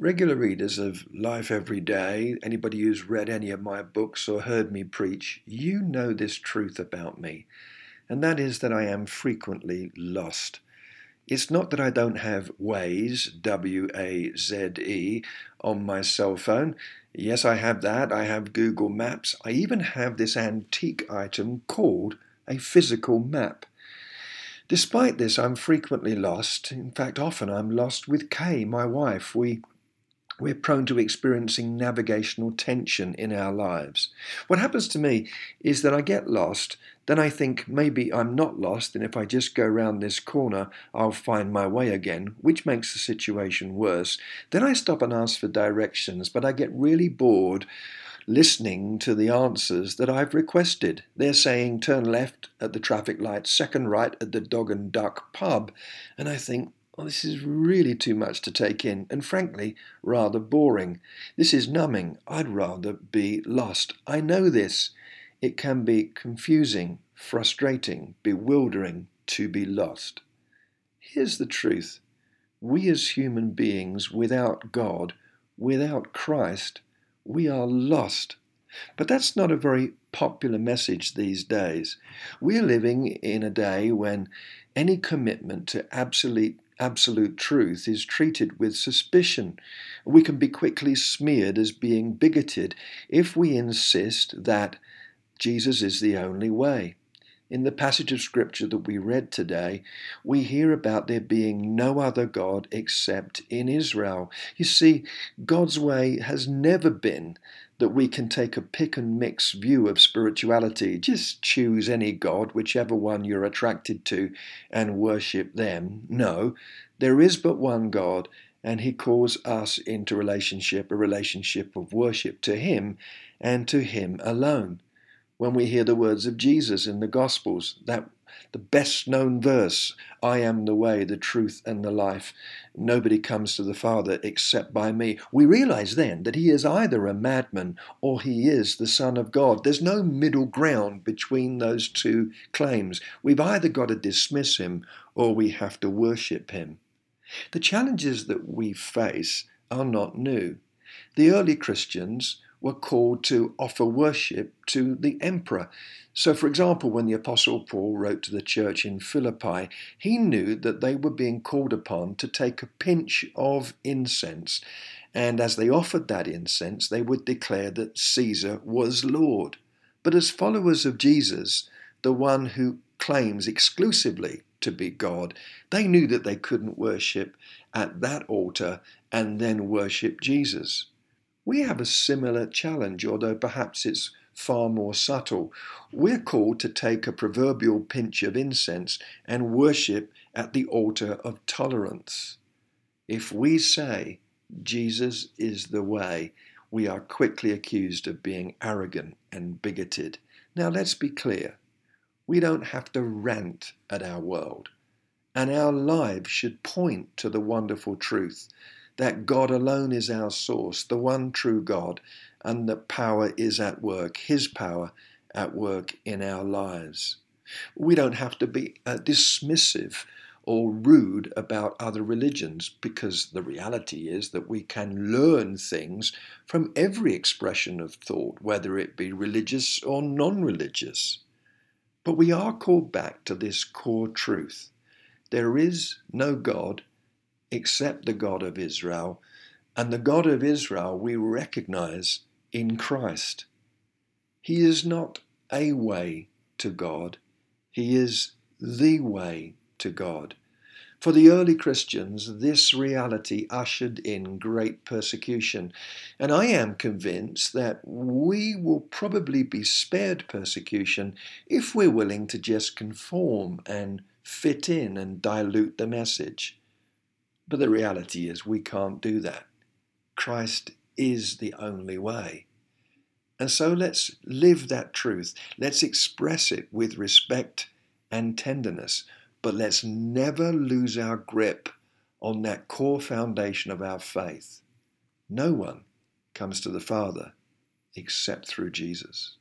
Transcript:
Regular readers of Life Every Day, anybody who's read any of my books or heard me preach, you know this truth about me, and that is that I am frequently lost. It's not that I don't have Waze, W-A-Z-E, on my cell phone. Yes, I have that. I have Google Maps. I even have this antique item called a physical map. Despite this, I'm frequently lost. In fact, often I'm lost with Kay, my wife. We're prone to experiencing navigational tension in our lives. What happens to me is that I get lost, then I think maybe I'm not lost, and if I just go round this corner, I'll find my way again, which makes the situation worse. Then I stop and ask for directions, but I get really bored listening to the answers that I've requested. They're saying turn left at the traffic light, second right at the Dog and Duck pub. And I think, well, this is really too much to take in and frankly rather boring. This is numbing. I'd rather be lost. I know this. It can be confusing, frustrating, bewildering to be lost. Here's the truth. We as human beings without God, without Christ, we are lost. But that's not a very popular message these days. We're living in a day when any commitment to absolute truth is treated with suspicion. We can be quickly smeared as being bigoted if we insist that Jesus is the only way. In the passage of Scripture that we read today, we hear about there being no other God except in Israel. You see, God's way has never been that we can take a pick and mix view of spirituality. Just choose any God, whichever one you're attracted to, and worship them. No, there is but one God, and He calls us into relationship, a relationship of worship to Him and to Him alone. When we hear the words of Jesus in the Gospels, that the best known verse, I am the way, the truth, and the life. Nobody comes to the Father except by me. We realize then that He is either a madman or He is the Son of God. There's no middle ground between those two claims. We've either got to dismiss Him or we have to worship Him. The challenges that we face are not new. The early Christians were called to offer worship to the emperor. So, for example, when the Apostle Paul wrote to the church in Philippi, he knew that they were being called upon to take a pinch of incense. And as they offered that incense, they would declare that Caesar was Lord. But as followers of Jesus, the one who claims exclusively to be God, they knew that they couldn't worship at that altar and then worship Jesus. We have a similar challenge, although perhaps it's far more subtle. We're called to take a proverbial pinch of incense and worship at the altar of tolerance. If we say Jesus is the way, we are quickly accused of being arrogant and bigoted. Now let's be clear. We don't have to rant at our world, and our lives should point to the wonderful truth that God alone is our source, the one true God, and that power is at work, His power at work in our lives. We don't have to be dismissive or rude about other religions, because the reality is that we can learn things from every expression of thought, whether it be religious or non-religious. But we are called back to this core truth. There is no God except the God of Israel, and the God of Israel we recognize in Christ. He is not a way to God, He is the way to God. For the early Christians, this reality ushered in great persecution, and I am convinced that we will probably be spared persecution if we're willing to just conform and fit in and dilute the message. But the reality is we can't do that. Christ is the only way. And so let's live that truth. Let's express it with respect and tenderness. But let's never lose our grip on that core foundation of our faith. No one comes to the Father except through Jesus.